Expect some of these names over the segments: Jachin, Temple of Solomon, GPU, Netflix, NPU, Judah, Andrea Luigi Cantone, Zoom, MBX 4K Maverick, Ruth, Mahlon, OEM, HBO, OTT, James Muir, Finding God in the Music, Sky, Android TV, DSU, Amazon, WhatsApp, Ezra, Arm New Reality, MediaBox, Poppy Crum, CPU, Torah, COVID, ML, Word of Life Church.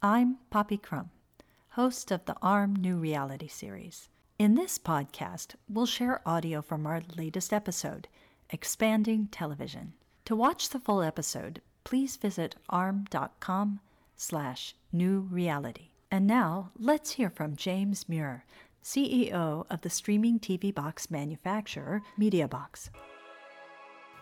I'm Poppy Crum, host of the Arm New Reality series. In this podcast, we'll share audio from our latest episode, Expanding Television. To watch the full episode, please visit arm.com/newreality. And now, let's hear from James Muir, CEO of the streaming TV box manufacturer, MediaBox.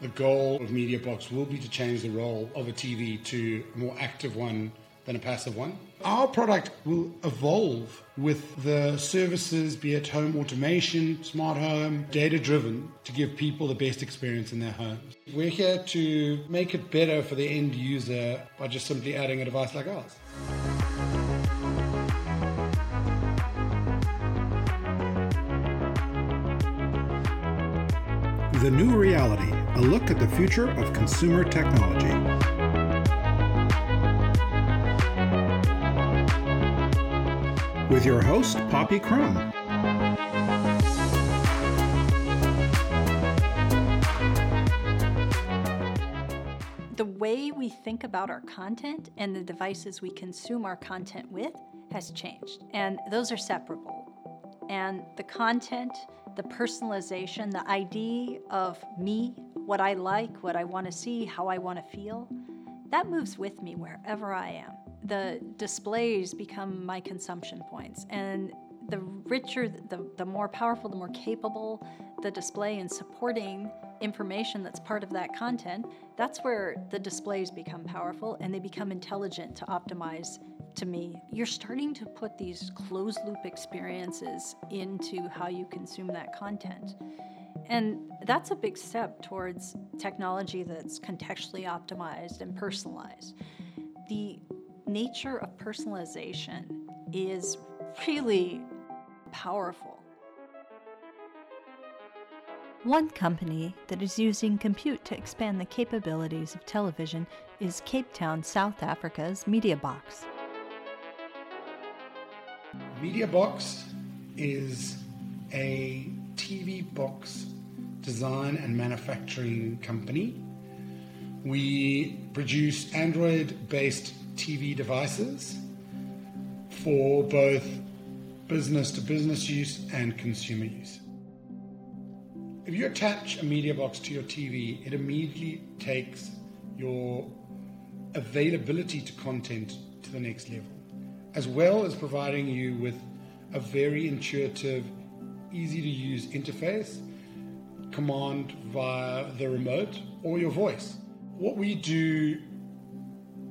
The goal of MediaBox will be to change the role of a TV to a more active one than a passive one. Our product will evolve with the services, be it home automation, smart home, data-driven, to give people the best experience in their homes. We're here to make it better for the end user by just simply adding a device like ours. The New Reality, a look at the future of consumer technology. With your host, Poppy Crum. The way we think about our content and the devices we consume our content with has changed, and those are separable. And the content, the personalization, the ID of me, what I like, what I want to see, how I want to feel, that moves with me wherever I am. The displays become my consumption points, and the richer, the more powerful, the more capable the display in supporting information that's part of that content, that's where the displays become powerful and they become intelligent to optimize to me. You're starting to put these closed loop experiences into how you consume that content. And that's a big step towards technology that's contextually optimized and personalized. The nature of personalization is really powerful. One company that is using compute to expand the capabilities of television is Cape Town, South Africa's MediaBox. MediaBox is a TV box design and manufacturing company. We produce Android-based TV devices for both business-to-business use and consumer use. If you attach a MediaBox to your TV, it immediately takes your availability to content to the next level, as well as providing you with a very intuitive, easy-to-use interface, command via the remote or your voice. What we do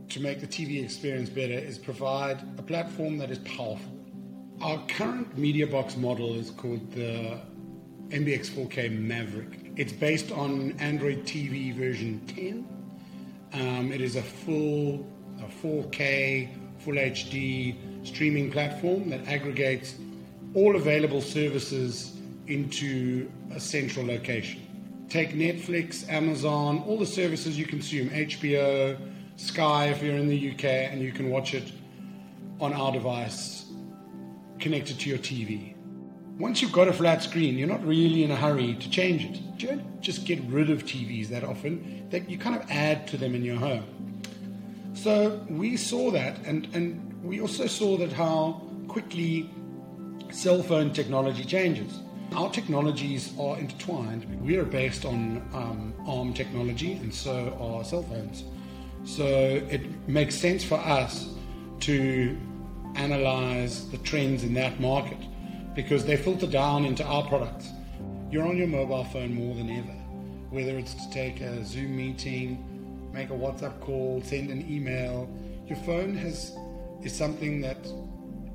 to make the TV experience better is provide a platform that is powerful. Our current MediaBox model is called the MBX 4K Maverick. It's based on Android TV version 10. It is a 4K, Full HD streaming platform that aggregates all available services into a central location. Take Netflix, Amazon, all the services you consume, HBO, Sky if you're in the UK, and you can watch it on our device connected to your TV. Once you've got a flat screen, you're not really in a hurry to change it. You don't just get rid of TVs that often, that you kind of add to them in your home. So we saw that, and we also saw that how quickly cell phone technology changes. Our technologies are intertwined. We are based on ARM technology, and so are cell phones. So it makes sense for us to analyze the trends in that market because they filter down into our products. You're on your mobile phone more than ever, whether it's to take a Zoom meeting, make a WhatsApp call, send an email. Your phone is something that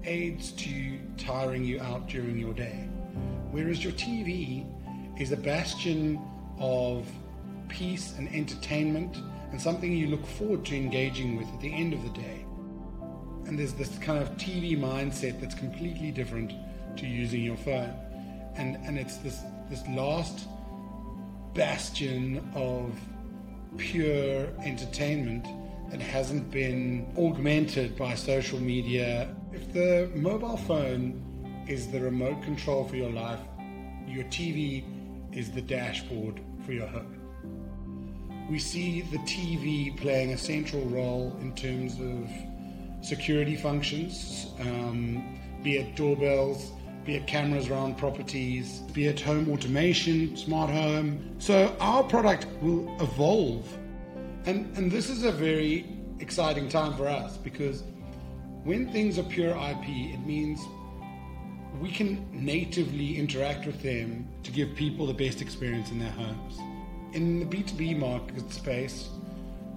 aids to tiring you out during your day, whereas your TV is a bastion of peace and entertainment and something you look forward to engaging with at the end of the day. And there's this kind of TV mindset that's completely different to using your phone. And it's this last bastion of pure entertainment that hasn't been augmented by social media. If the mobile phone is the remote control for your life, your TV is the dashboard for your home. We see the TV playing a central role in terms of security functions, be it doorbells, be it cameras around properties, be it home automation, smart home. So our product will evolve. And this is a very exciting time for us, because when things are pure IP, it means we can natively interact with them to give people the best experience in their homes. In the B2B market space,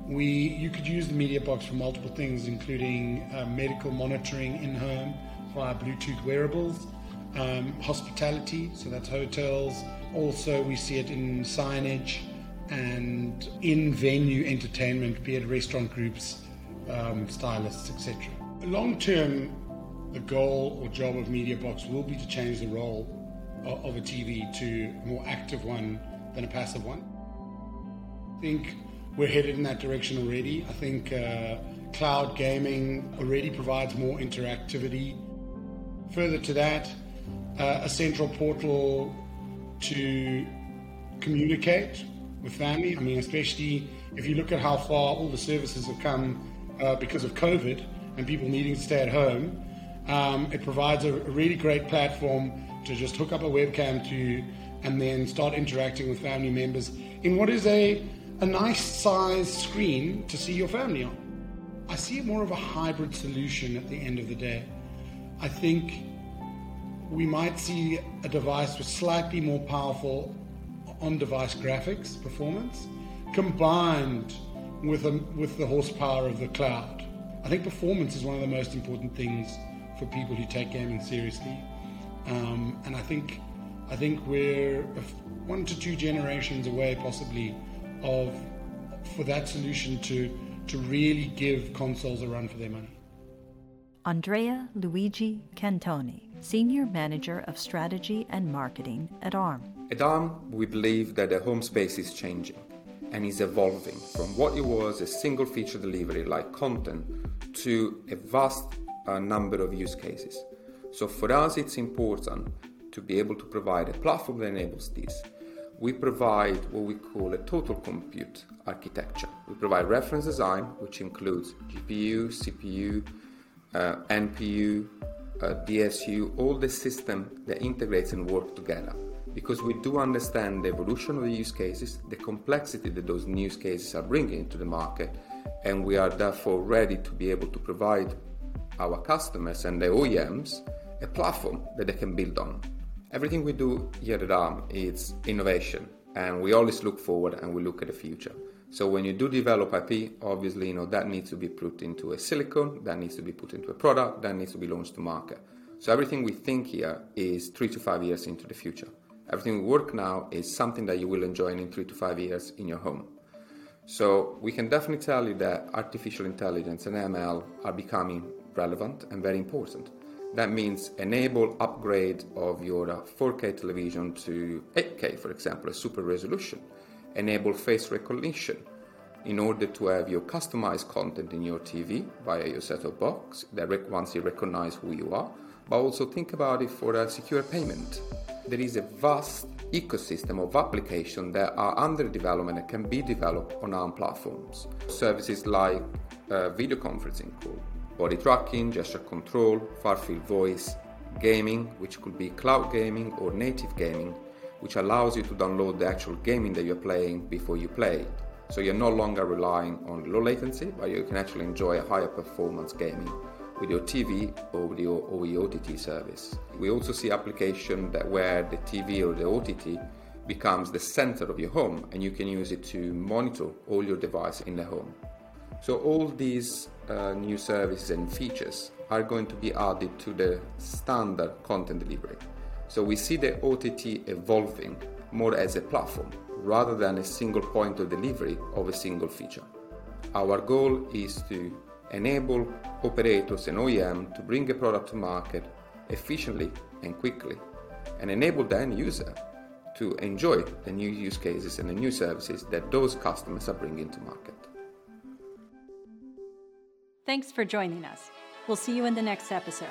you could use the MediaBox for multiple things, including medical monitoring in home via Bluetooth wearables, hospitality, so that's hotels. Also, we see it in signage and in-venue entertainment, be it restaurant groups, stylists, etc. Long term, the goal or job of MediaBox will be to change the role of a TV to a more active one than a passive one. I think we're headed in that direction already. I think cloud gaming already provides more interactivity. Further to that, a central portal to communicate with family. I mean, especially if you look at how far all the services have come because of COVID and people needing to stay at home, it provides a really great platform to just hook up a webcam to and then start interacting with family members in what is a nice sized screen to see your family on. I see more of a hybrid solution at the end of the day. I think we might see a device with slightly more powerful on-device graphics performance combined with the horsepower of the cloud. I think performance is one of the most important things for people who take gaming seriously, and I think we're 1 to 2 generations away, possibly, for that solution to really give consoles a run for their money. Andrea Luigi Cantone, Senior Manager of Strategy and Marketing at Arm. At Arm, we believe that the home space is changing and is evolving from what it was a single feature delivery like content to a vast number of use cases. So for us, it's important to be able to provide a platform that enables this. We provide what we call a total compute architecture. We provide reference design, which includes GPU, CPU, NPU, DSU, all the system that integrates and work together, because we do understand the evolution of the use cases, the complexity that those new use cases are bringing to the market, and we are therefore ready to be able to provide our customers and the OEMs a platform that they can build on. Everything we do here at Arm is innovation, and we always look forward and we look at the future. So when you do develop IP, obviously, that needs to be put into a silicon, that needs to be put into a product, that needs to be launched to market. So everything we think here is 3 to 5 years into the future. Everything we work now is something that you will enjoy in 3 to 5 years in your home. So we can definitely tell you that artificial intelligence and ML are becoming relevant and very important. That means enable upgrade of your 4K television to 8K, for example, a super resolution. Enable face recognition in order to have your customized content in your TV via your set-top box that once you recognize who you are, but also think about it for a secure payment. There is a vast ecosystem of applications that are under development and can be developed on Arm platforms. Services like video conferencing call, body tracking, gesture control, far-field voice, gaming, which could be cloud gaming or native gaming, which allows you to download the actual gaming that you're playing before you play. So you're no longer relying on low latency, but you can actually enjoy a higher performance gaming with your TV or with your OTT service. We also see application that where the TV or the OTT becomes the center of your home, and you can use it to monitor all your devices in the home. So all these new services and features are going to be added to the standard content delivery. So we see the OTT evolving more as a platform rather than a single point of delivery of a single feature. Our goal is to enable operators and OEM to bring a product to market efficiently and quickly, and enable the end user to enjoy the new use cases and the new services that those customers are bringing to market. Thanks for joining us. We'll see you in the next episode.